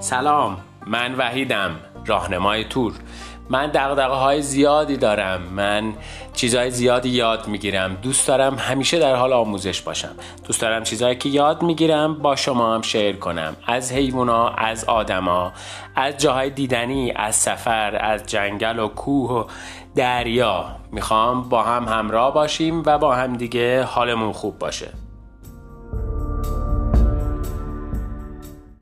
سلام، من وحیدم، راهنمای تور. من دغدغه‌های زیادی دارم، من چیزهای زیادی یاد میگیرم، دوست دارم همیشه در حال آموزش باشم، دوست دارم چیزهایی که یاد میگیرم با شما هم شیر کنم، از حیونا، از آدما، از جاهای دیدنی، از سفر، از جنگل و کوه و دریا. میخوام با هم همراه باشیم و با هم دیگه حالمون خوب باشه.